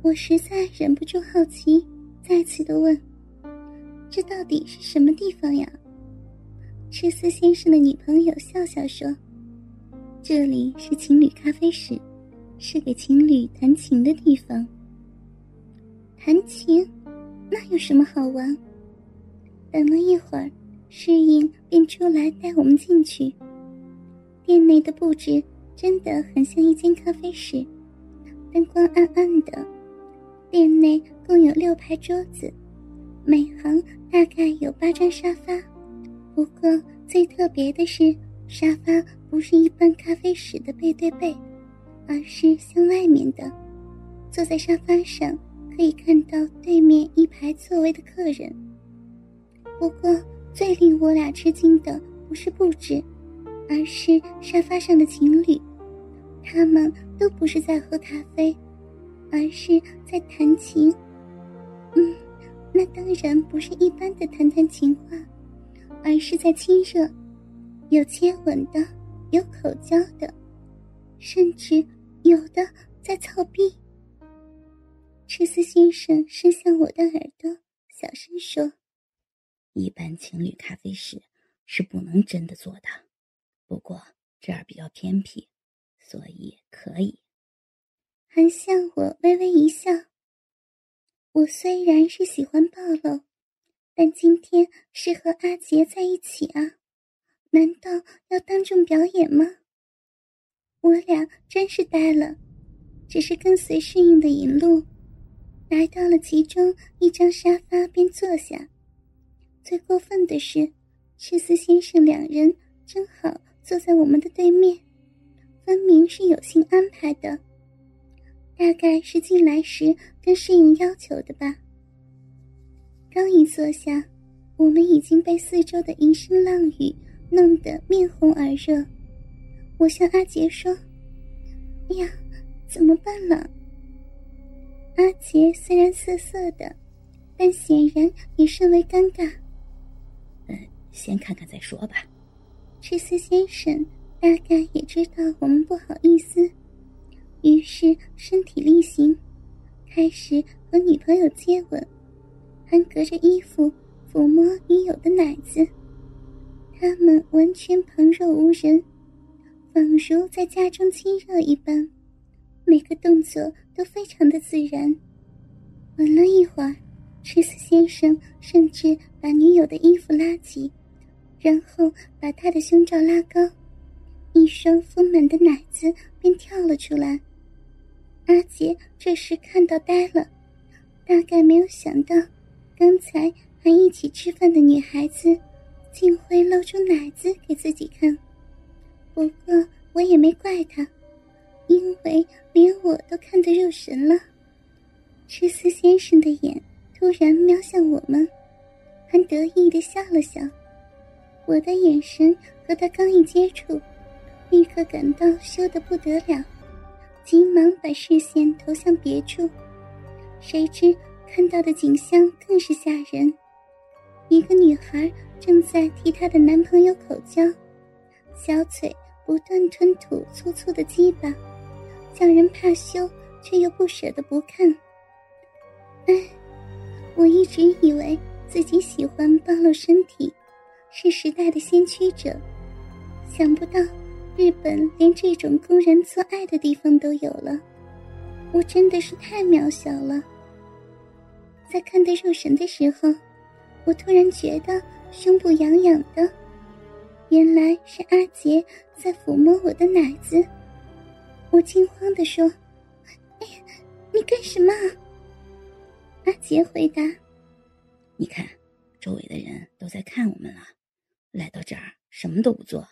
我实在忍不住好奇，再次地问：“这到底是什么地方呀？”赤丝先生的女朋友笑笑说：“这里是情侣咖啡室，是给情侣谈情的地方。”谈情？那有什么好玩？等了一会儿，侍应便出来带我们进去。店内的布置真的很像一间咖啡室，灯光暗暗的。店内共有6排桌子，每行大概有8张沙发。不过最特别的是，沙发不是一般咖啡室的背对背，而是向外面的。坐在沙发上，可以看到对面1排座位的客人。不过最令我俩吃惊的不是布置，而是沙发上的情侣，他们都不是在喝咖啡，而是在谈情。那当然不是一般的谈情话，而是在亲热，有接吻的，有口交的，甚至有的在操逼。赤丝先生伸向我的耳朵，小声说：“一般情侣咖啡室是不能真的做的，不过这儿比较偏僻，所以可以。”还向我微微一笑。我虽然是喜欢暴露，但今天是和阿杰在一起啊，难道要当众表演吗？我俩真是呆了，只是跟随侍应的引路，来到了其中一张沙发便坐下。最过分的是，赤丝先生两人正好坐在我们的对面，分明是有心安排的，大概是进来时跟侍应要求的吧。刚一坐下，我们已经被四周的淫声浪语弄得面红耳热。我向阿杰说：“哎呀，怎么办了？”阿杰虽然瑟瑟的，但显然也甚为尴尬。先看看再说吧。赤丝先生大概也知道我们不好意思，于是身体力行，开始和女朋友接吻，还隔着衣服抚摸女友的奶子。他们完全旁若无人，仿如在家中亲热一般，每个动作都非常的自然。吻了一会儿，赤丝先生甚至把女友的衣服拉起，然后把她的胸罩拉高，一双丰满的奶子便跳了出来。阿杰这时看到呆了，大概没有想到，刚才还一起吃饭的女孩子竟会露出奶子给自己看。不过我也没怪她，因为连我都看得入神了。赤丝先生的眼突然瞄向我们，还得意地笑了笑。我的眼神和他刚一接触，立刻感到羞得不得了，急忙把视线投向别处。谁知看到的景象更是吓人，一个女孩正在替她的男朋友口交，小嘴不断吞吐粗粗的鸡巴，叫人怕羞却又不舍得不看。我一直以为自己喜欢暴露身体，是时代的先驱者，想不到日本连这种公然做爱的地方都有了，我真的是太渺小了。在看得入神的时候，我突然觉得胸部痒痒的，原来是阿杰在抚摸我的奶子。我惊慌地说：“哎呀，你干什么？”阿杰回答：“你看，周围的人都在看我们了，来到这儿什么都不做，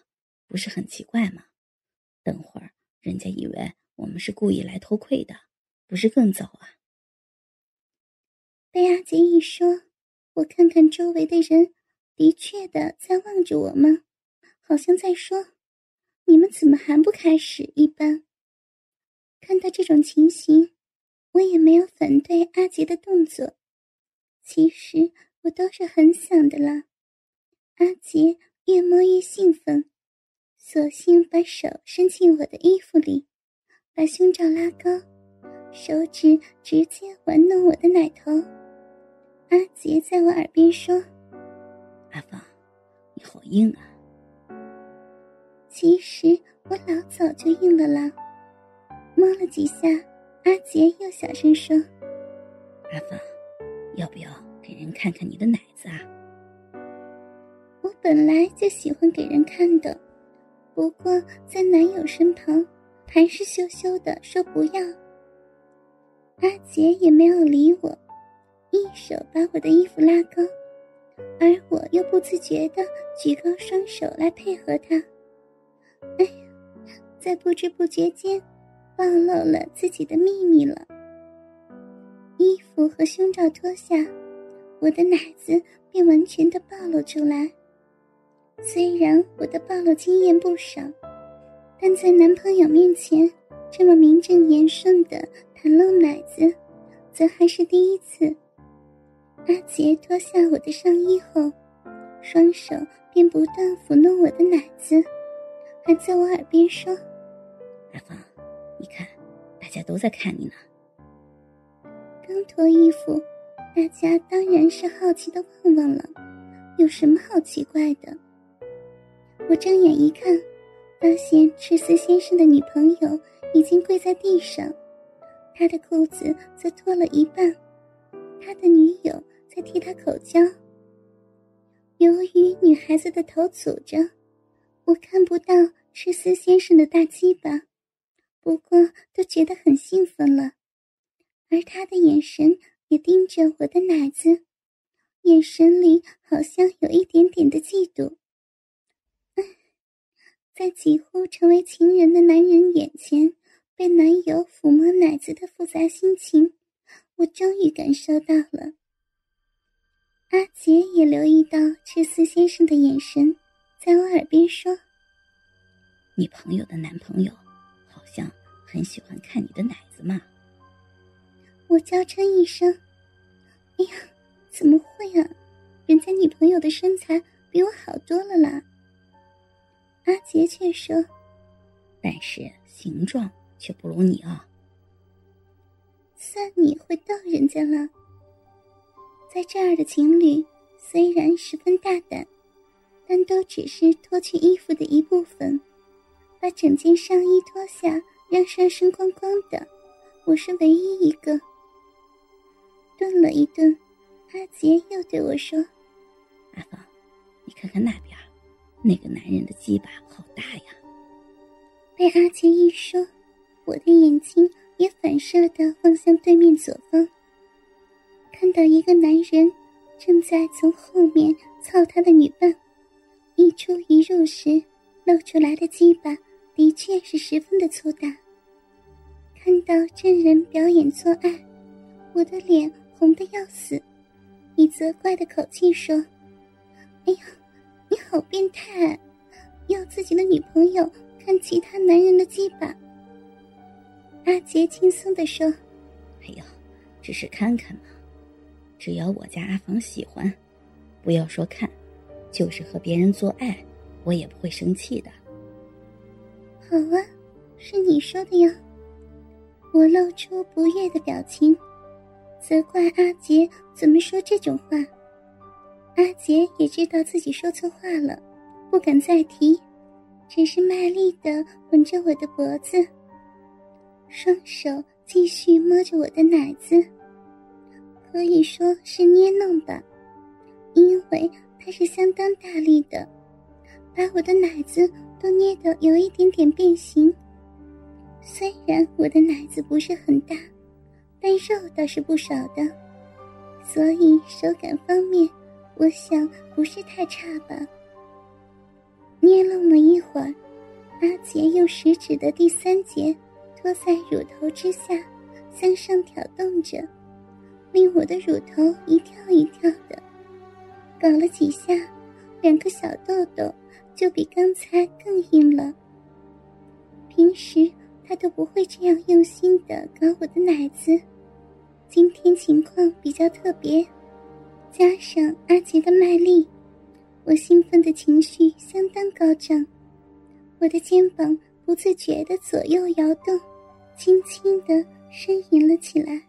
不是很奇怪吗？等会儿人家以为我们是故意来偷窥的，不是更早啊？”被阿杰一说，我看看周围的人，的确的在望着我们，好像在说：“你们怎么还不开始？”一般看到这种情形，我也没有反对阿杰的动作，其实我都是很想的啦。阿杰越摸越兴奋，索性把手伸进我的衣服里，把胸罩拉高，手指直接玩弄我的奶头。阿杰在我耳边说：“阿芳，你好硬啊。”其实我老早就硬了啦。摸了几下，阿杰又小声说：“阿芳，要不要给人看看你的奶子啊？”我本来就喜欢给人看的，不过在男友身旁，还是羞羞的说不要。阿杰也没有理我，一手把我的衣服拉高，而我又不自觉地举高双手来配合他。哎，在不知不觉间暴露了自己的秘密了。衣服和胸罩脱下，我的奶子便完全地暴露出来。虽然我的暴露经验不少，但在男朋友面前这么名正言顺地袒露奶子，则还是第一次。阿杰脱下我的上衣后，双手便不断抚弄我的奶子，还在我耳边说：“阿芳，你看，大家都在看你呢。”刚脱衣服，大家当然是好奇地望望了，有什么好奇怪的？我睁眼一看，发现赤司先生的女朋友已经跪在地上，他的裤子则脱了一半，他的女友在替他口交。由于女孩子的头阻着，我看不到赤司先生的大鸡巴，不过都觉得很兴奋了。而他的眼神也盯着我的奶子，眼神里好像有一点点的嫉妒。在几乎成为情人的男人眼前，被男友抚摸奶子的复杂心情，我终于感受到了。阿杰也留意到赤司先生的眼神，在我耳边说：“你朋友的男朋友好像很喜欢看你的奶子嘛。”我娇嗔一声：“哎呀，怎么会啊，人家女朋友的身材比我好多了啦。”阿杰却说：“但是形状却不如你啊。”算你会逗人家了。在这儿的情侣虽然十分大胆，但都只是脱去衣服的一部分，把整件上衣脱下，让上身光光的，我是唯一一个。顿了一顿，阿杰又对我说：“阿芳，你看看那边。”那个男人的鸡巴好大呀。被阿杰一说，我的眼睛也反射地望向对面左方，看到一个男人正在从后面操他的女伴，一出一入时露出来的鸡巴的确是十分的粗大。看到真人表演做爱，我的脸红得要死，以责怪的口气说：“哎呀，你好变态啊，要自己的女朋友看其他男人的鸡巴。”阿杰轻松地说：“哎呦，只是看看嘛，只要我家阿芳喜欢，不要说看，就是和别人做爱，我也不会生气的。”“好啊，是你说的呀。”我露出不悦的表情，责怪阿杰怎么说这种话。阿杰也知道自己说错话了，不敢再提，只是卖力地吻着我的脖子，双手继续摸着我的奶子，可以说是捏弄吧，因为它是相当大力的，把我的奶子都捏得有一点点变形。虽然我的奶子不是很大，但肉倒是不少的，所以手感方面我想不是太差吧。捏弄了一会儿，阿杰用食指的第三节托在乳头之下向上挑动着，令我的乳头一跳一跳的，搞了几下，两个小豆豆就比刚才更硬了。平时他都不会这样用心地搞我的奶子，今天情况比较特别，加上阿杰的卖力，我兴奋的情绪相当高涨，我的肩膀不自觉地左右摇动，轻轻地呻吟了起来。